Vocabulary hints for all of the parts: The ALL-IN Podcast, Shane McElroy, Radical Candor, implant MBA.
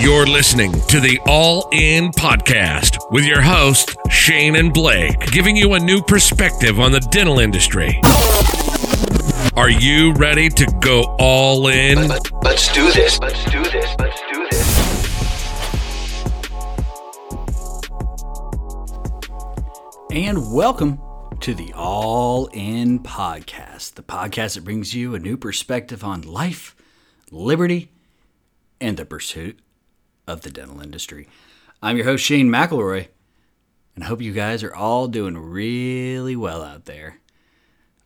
You're listening to the All-In Podcast with your hosts, Shane and Blake, giving you a new perspective on the dental industry. Are you ready to go all in? Let's do this. Let's do this. Let's do this. And welcome to the All-In Podcast, the podcast that brings you a new perspective on life, liberty, and the pursuit of the dental industry. I'm your host, Shane McElroy, and I hope you guys are all doing really well out there.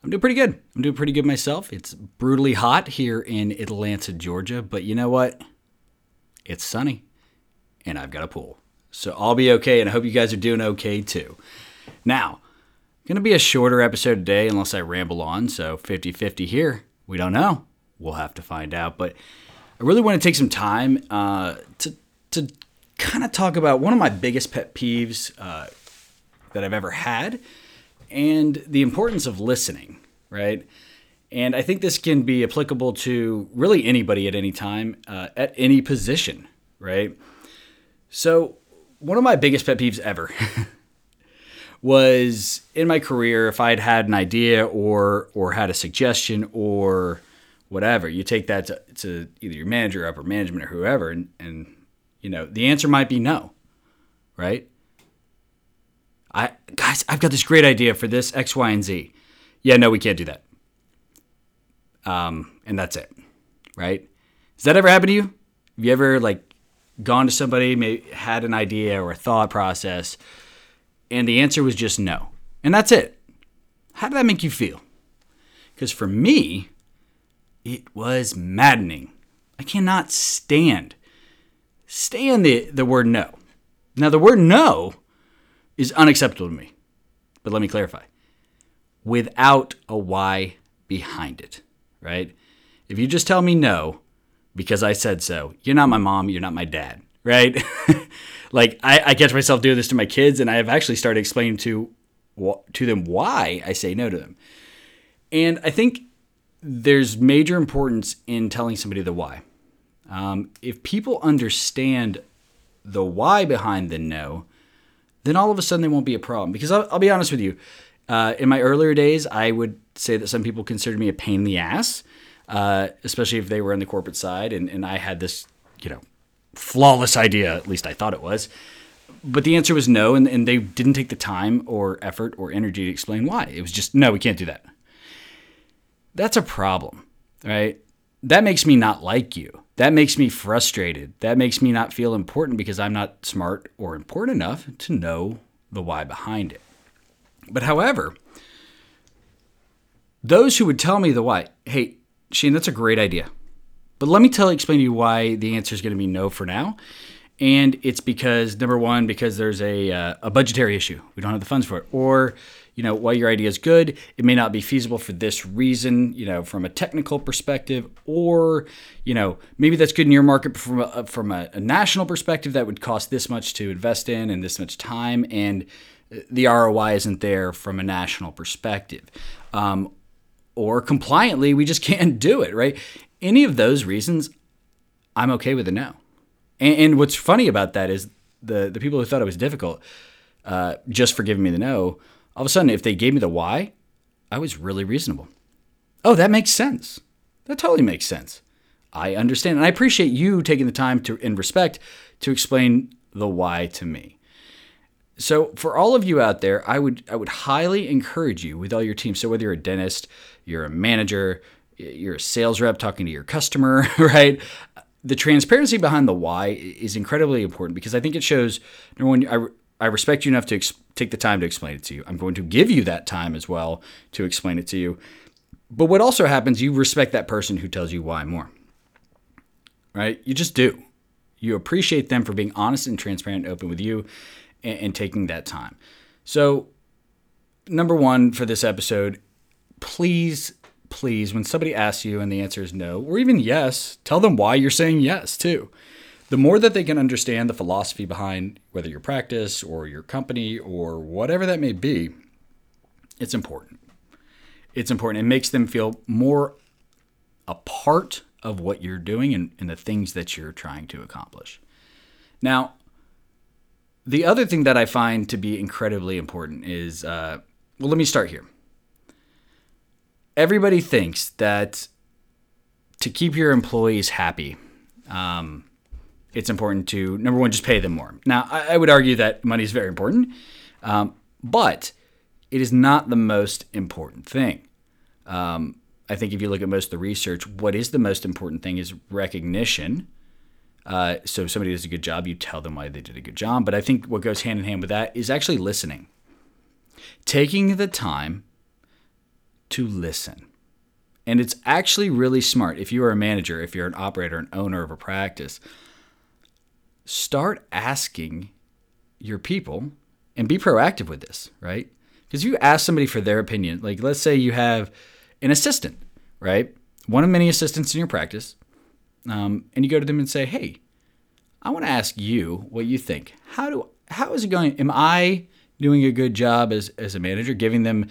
I'm doing pretty good. I'm doing pretty good myself. It's brutally hot here in Atlanta, Georgia, but you know what? It's sunny, and I've got a pool. So I'll be okay, and I hope you guys are doing okay too. Now, going to be a shorter episode today unless I ramble on, so 50-50 here. We don't know. We'll have to find out, but I really want to take some time to kind of talk about one of my biggest pet peeves that I've ever had and the importance of listening, right? And I think this can be applicable to really anybody at any time, at any position, right? So one of my biggest pet peeves ever was in my career, if I had had an idea or had a suggestion or whatever, you take that to either your manager, upper management, or whoever, and you know, the answer might be no, right? I've got this great idea for this X, Y, and Z. Yeah, no, we can't do that. And that's it, right? Has that ever happened to you? Have you ever gone to somebody, maybe had an idea or a thought process, and the answer was just no, and that's it? How did that make you feel? Because for me, it was maddening. I cannot stand the word no. Now, the word no is unacceptable to me, but let me clarify. Without a why behind it, right? If you just tell me no because I said so, you're not my mom, you're not my dad, right? I catch myself doing this to my kids, and I have actually started explaining to them why I say no to them. And I think there's major importance in telling somebody the why. If people understand the why behind the no, then all of a sudden they won't be a problem. Because I'll be honest with you, in my earlier days, I would say that some people considered me a pain in the ass, especially if they were on the corporate side, and I had this, flawless idea, at least I thought it was. But the answer was no, and they didn't take the time or effort or energy to explain why. It was just, no, we can't do that. That's a problem, right? That makes me not like you. That makes me frustrated. That makes me not feel important because I'm not smart or important enough to know the why behind it. But however, those who would tell me the why, hey, Shane, that's a great idea, but let me explain to you why the answer is going to be no for now. And it's because, number one, because there's a budgetary issue. We don't have the funds for it. Or, while your idea is good, it may not be feasible for this reason, from a technical perspective, or, maybe that's good in your market, but from a national perspective, that would cost this much to invest in and this much time, and the ROI isn't there from a national perspective. Or compliantly, we just can't do it, right? Any of those reasons, I'm okay with a no. And what's funny about that is the people who thought it was difficult, just for giving me the no, all of a sudden, if they gave me the why, I was really reasonable. Oh, that makes sense. That totally makes sense. I understand. And I appreciate you taking the time to explain the why to me. So for all of you out there, I would highly encourage you with all your team. So whether you're a dentist, you're a manager, you're a sales rep talking to your customer, right? The transparency behind the why is incredibly important because I think it shows, number one, I respect you enough to take the time to explain it to you. I'm going to give you that time as well to explain it to you. But what also happens, you respect that person who tells you why more, right? You just do. You appreciate them for being honest and transparent and open with you and taking that time. So number one for this episode, please, when somebody asks you and the answer is no, or even yes, tell them why you're saying yes too. The more that they can understand the philosophy behind whether your practice or your company or whatever that may be, it's important. It's important. It makes them feel more a part of what you're doing and the things that you're trying to accomplish. Now, the other thing that I find to be incredibly important is, well, let me start here. Everybody thinks that to keep your employees happy, it's important to, number one, just pay them more. Now, I would argue that money is very important, but it is not the most important thing. I think if you look at most of the research, what is the most important thing is recognition. So if somebody does a good job, you tell them why they did a good job. But I think what goes hand in hand with that is actually listening. Taking the time to listen. And it's actually really smart. If you are a manager, if you're an operator, an owner of a practice, start asking your people and be proactive with this, right? Because you ask somebody for their opinion. Like, let's say you have an assistant, right? One of many assistants in your practice. And you go to them and say, hey, I want to ask you what you think. How is it going? Am I doing a good job as a manager, giving them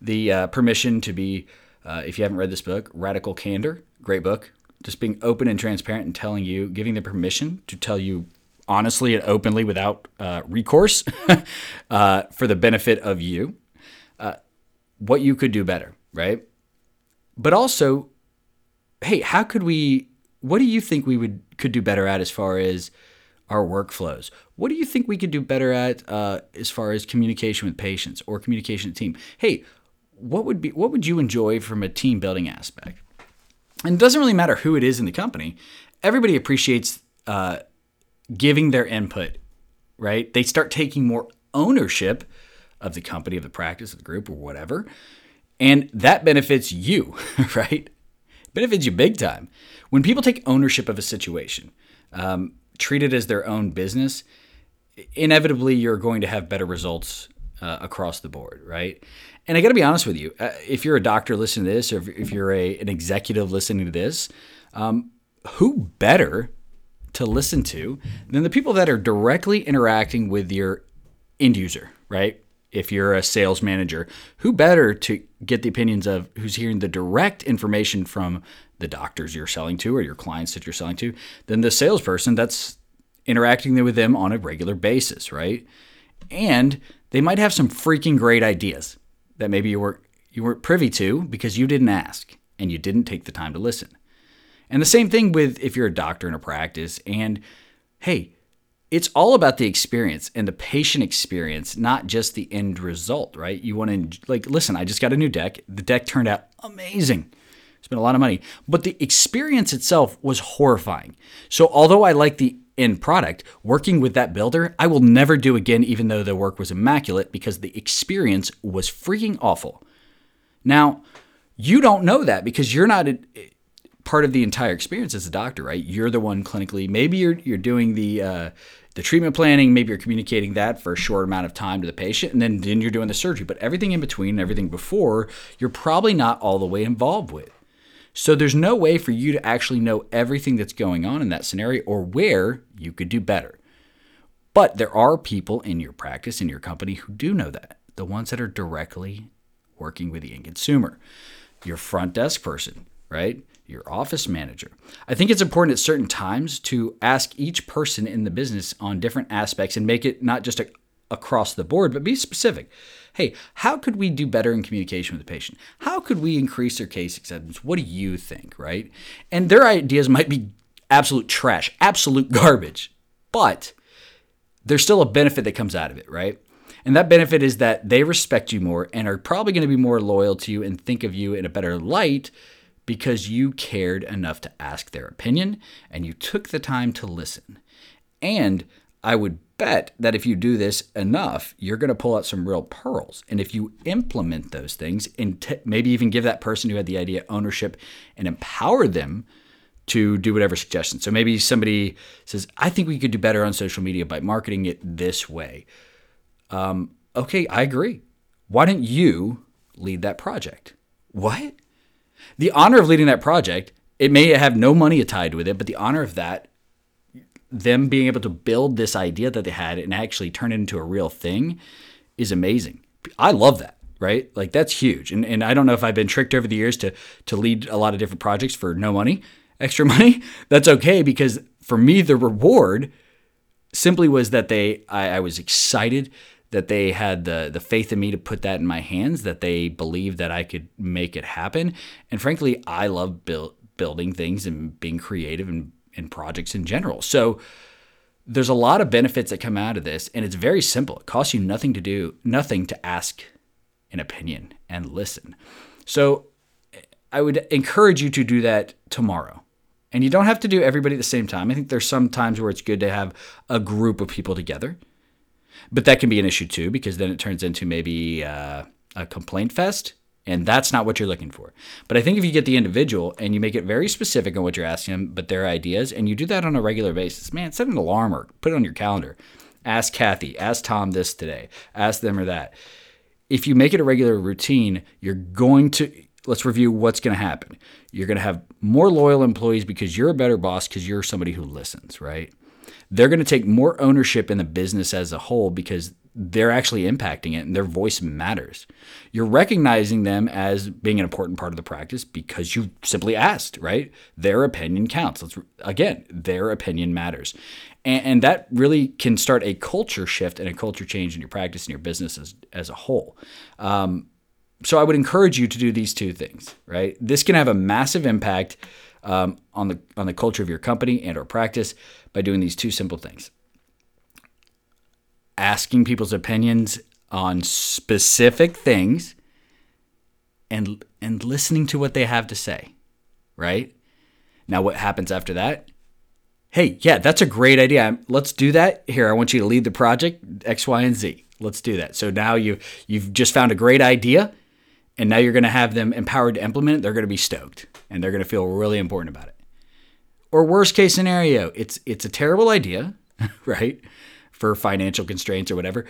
the permission to be, if you haven't read this book, Radical Candor, great book, just being open and transparent and telling you, giving the permission to tell you honestly and openly without recourse for the benefit of you, what you could do better, right? But also, hey, how could we... What do you think we could do better at as far as our workflows? What do you think we could do better at as far as communication with patients or communication with team? Hey, what would you enjoy from a team building aspect? And it doesn't really matter who it is in the company. Everybody appreciates giving their input, right? They start taking more ownership of the company, of the practice, of the group, or whatever, and that benefits you, right? Benefits you big time. When people take ownership of a situation, treat it as their own business, inevitably you're going to have better results across the board, right? And I got to be honest with you, if you're a doctor listening to this, or if you're an executive listening to this, who better to listen to than the people that are directly interacting with your end user, right? If you're a sales manager, who better to get the opinions of who's hearing the direct information from the doctors you're selling to or your clients that you're selling to than the salesperson that's interacting with them on a regular basis, right? And they might have some freaking great ideas that maybe you weren't privy to because you didn't ask and you didn't take the time to listen. And the same thing with if you're a doctor in a practice and, hey, it's all about the experience and the patient experience, not just the end result, right? You want to, like, listen, I just got a new deck. The deck turned out amazing. Spent a lot of money. But the experience itself was horrifying. So although I like the end product, working with that builder, I will never do again, even though the work was immaculate, because the experience was freaking awful. Now, you don't know that because you're not... part of the entire experience as a doctor, right? You're the one clinically, maybe you're doing the treatment planning, maybe you're communicating that for a short amount of time to the patient, and then you're doing the surgery, but everything in between and everything before, you're probably not all the way involved with. So there's no way for you to actually know everything that's going on in that scenario or where you could do better. But there are people in your practice, in your company who do know that, the ones that are directly working with the end consumer, your front desk person, right? Your office manager. I think it's important at certain times to ask each person in the business on different aspects and make it not just across the board, but be specific. Hey, how could we do better in communication with the patient? How could we increase their case acceptance? What do you think, right? And their ideas might be absolute trash, absolute garbage, but there's still a benefit that comes out of it, right? And that benefit is that they respect you more and are probably going to be more loyal to you and think of you in a better light because you cared enough to ask their opinion and you took the time to listen. And I would bet that if you do this enough, you're going to pull out some real pearls. And if you implement those things and maybe even give that person who had the idea ownership and empower them to do whatever suggestion. So maybe somebody says, I think we could do better on social media by marketing it this way. Okay, I agree. Why don't you lead that project? What? The honor of leading that project, it may have no money tied with it, but the honor of that, them being able to build this idea that they had and actually turn it into a real thing is amazing. I love that, right? Like that's huge. And I don't know if I've been tricked over the years to lead a lot of different projects for no money, extra money. That's okay because for me, the reward simply was that I was excited that they had the faith in me to put that in my hands, that they believed that I could make it happen. And frankly, I love building things and being creative and projects in general. So there's a lot of benefits that come out of this, and it's very simple. It costs you nothing to do, nothing to ask an opinion and listen. So I would encourage you to do that tomorrow. And you don't have to do everybody at the same time. I think there's some times where it's good to have a group of people together. But that can be an issue too, because then it turns into maybe a complaint fest. And that's not what you're looking for. But I think if you get the individual and you make it very specific on what you're asking them, but their ideas, and you do that on a regular basis, man, set an alarm or put it on your calendar. Ask Kathy, ask Tom this today, ask them or that. If you make it a regular routine, you're going to, let's review what's going to happen. You're going to have more loyal employees because you're a better boss because you're somebody who listens, right? They're going to take more ownership in the business as a whole because they're actually impacting it and their voice matters. You're recognizing them as being an important part of the practice because you simply asked, right? Their opinion counts. Again, their opinion matters. And that really can start a culture shift and a culture change in your practice and your business as a whole. So I would encourage you to do these two things, right? This can have a massive impact on the culture of your company and or practice by doing these two simple things. Asking people's opinions on specific things and listening to what they have to say, right? Now what happens after that? Hey, yeah, that's a great idea. Let's do that. Here, I want you to lead the project, X, Y, and Z. Let's do that. So now you've just found a great idea. And now you're going to have them empowered to implement it. They're going to be stoked and they're going to feel really important about it. Or worst case scenario, it's a terrible idea, right? For financial constraints or whatever.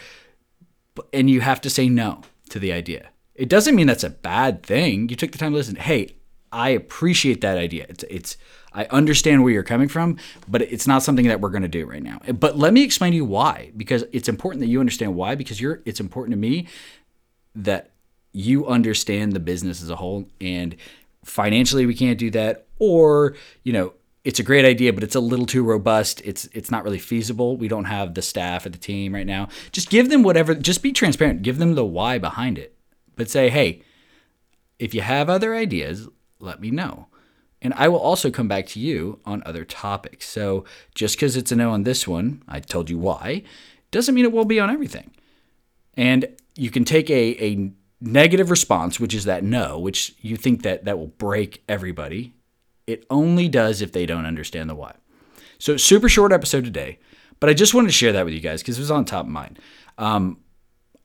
And you have to say no to the idea. It doesn't mean that's a bad thing. You took the time to listen. Hey, I appreciate that idea. I understand where you're coming from, but it's not something that we're going to do right now. But let me explain to you why, because it's important that you understand why, because it's important to me that you understand the business as a whole, and financially we can't do that. Or, it's a great idea, but it's a little too robust. It's not really feasible. We don't have the staff or the team right now. Just give them whatever, just be transparent, give them the why behind it, but say, hey, if you have other ideas, let me know. And I will also come back to you on other topics. So just because it's a no on this one, I told you why, doesn't mean it will be on everything. And you can take a negative response, which is that no, which you think that will break everybody. It only does if they don't understand the why. So super short episode today, but I just wanted to share that with you guys because it was on top of mind.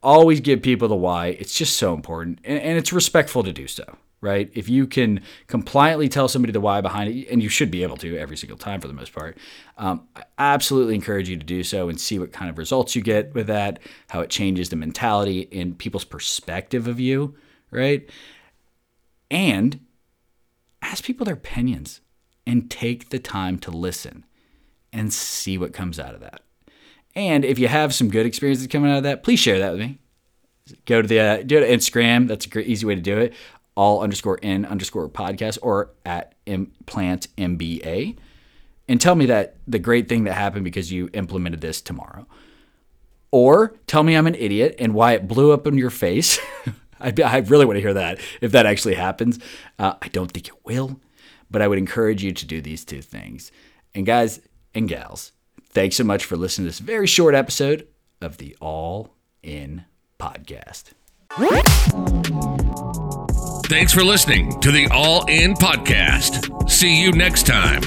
Always give people the why. It's just so important, and it's respectful to do so, right? If you can compliantly tell somebody the why behind it, and you should be able to every single time for the most part, I absolutely encourage you to do so and see what kind of results you get with that, how it changes the mentality and people's perspective of you, right? And ask people their opinions and take the time to listen and see what comes out of that. And if you have some good experiences coming out of that, please share that with me. Go to the Instagram. That's a great, easy way to do it. all_in_podcast or at implant MBA, and tell me that the great thing that happened because you implemented this tomorrow, or tell me I'm an idiot and why it blew up in your face. I really want to hear that if that actually happens. I don't think it will, but I would encourage you to do these two things. And guys and gals, thanks so much for listening to this very short episode of the All-In Podcast. Thanks for listening to the All-In Podcast. See you next time.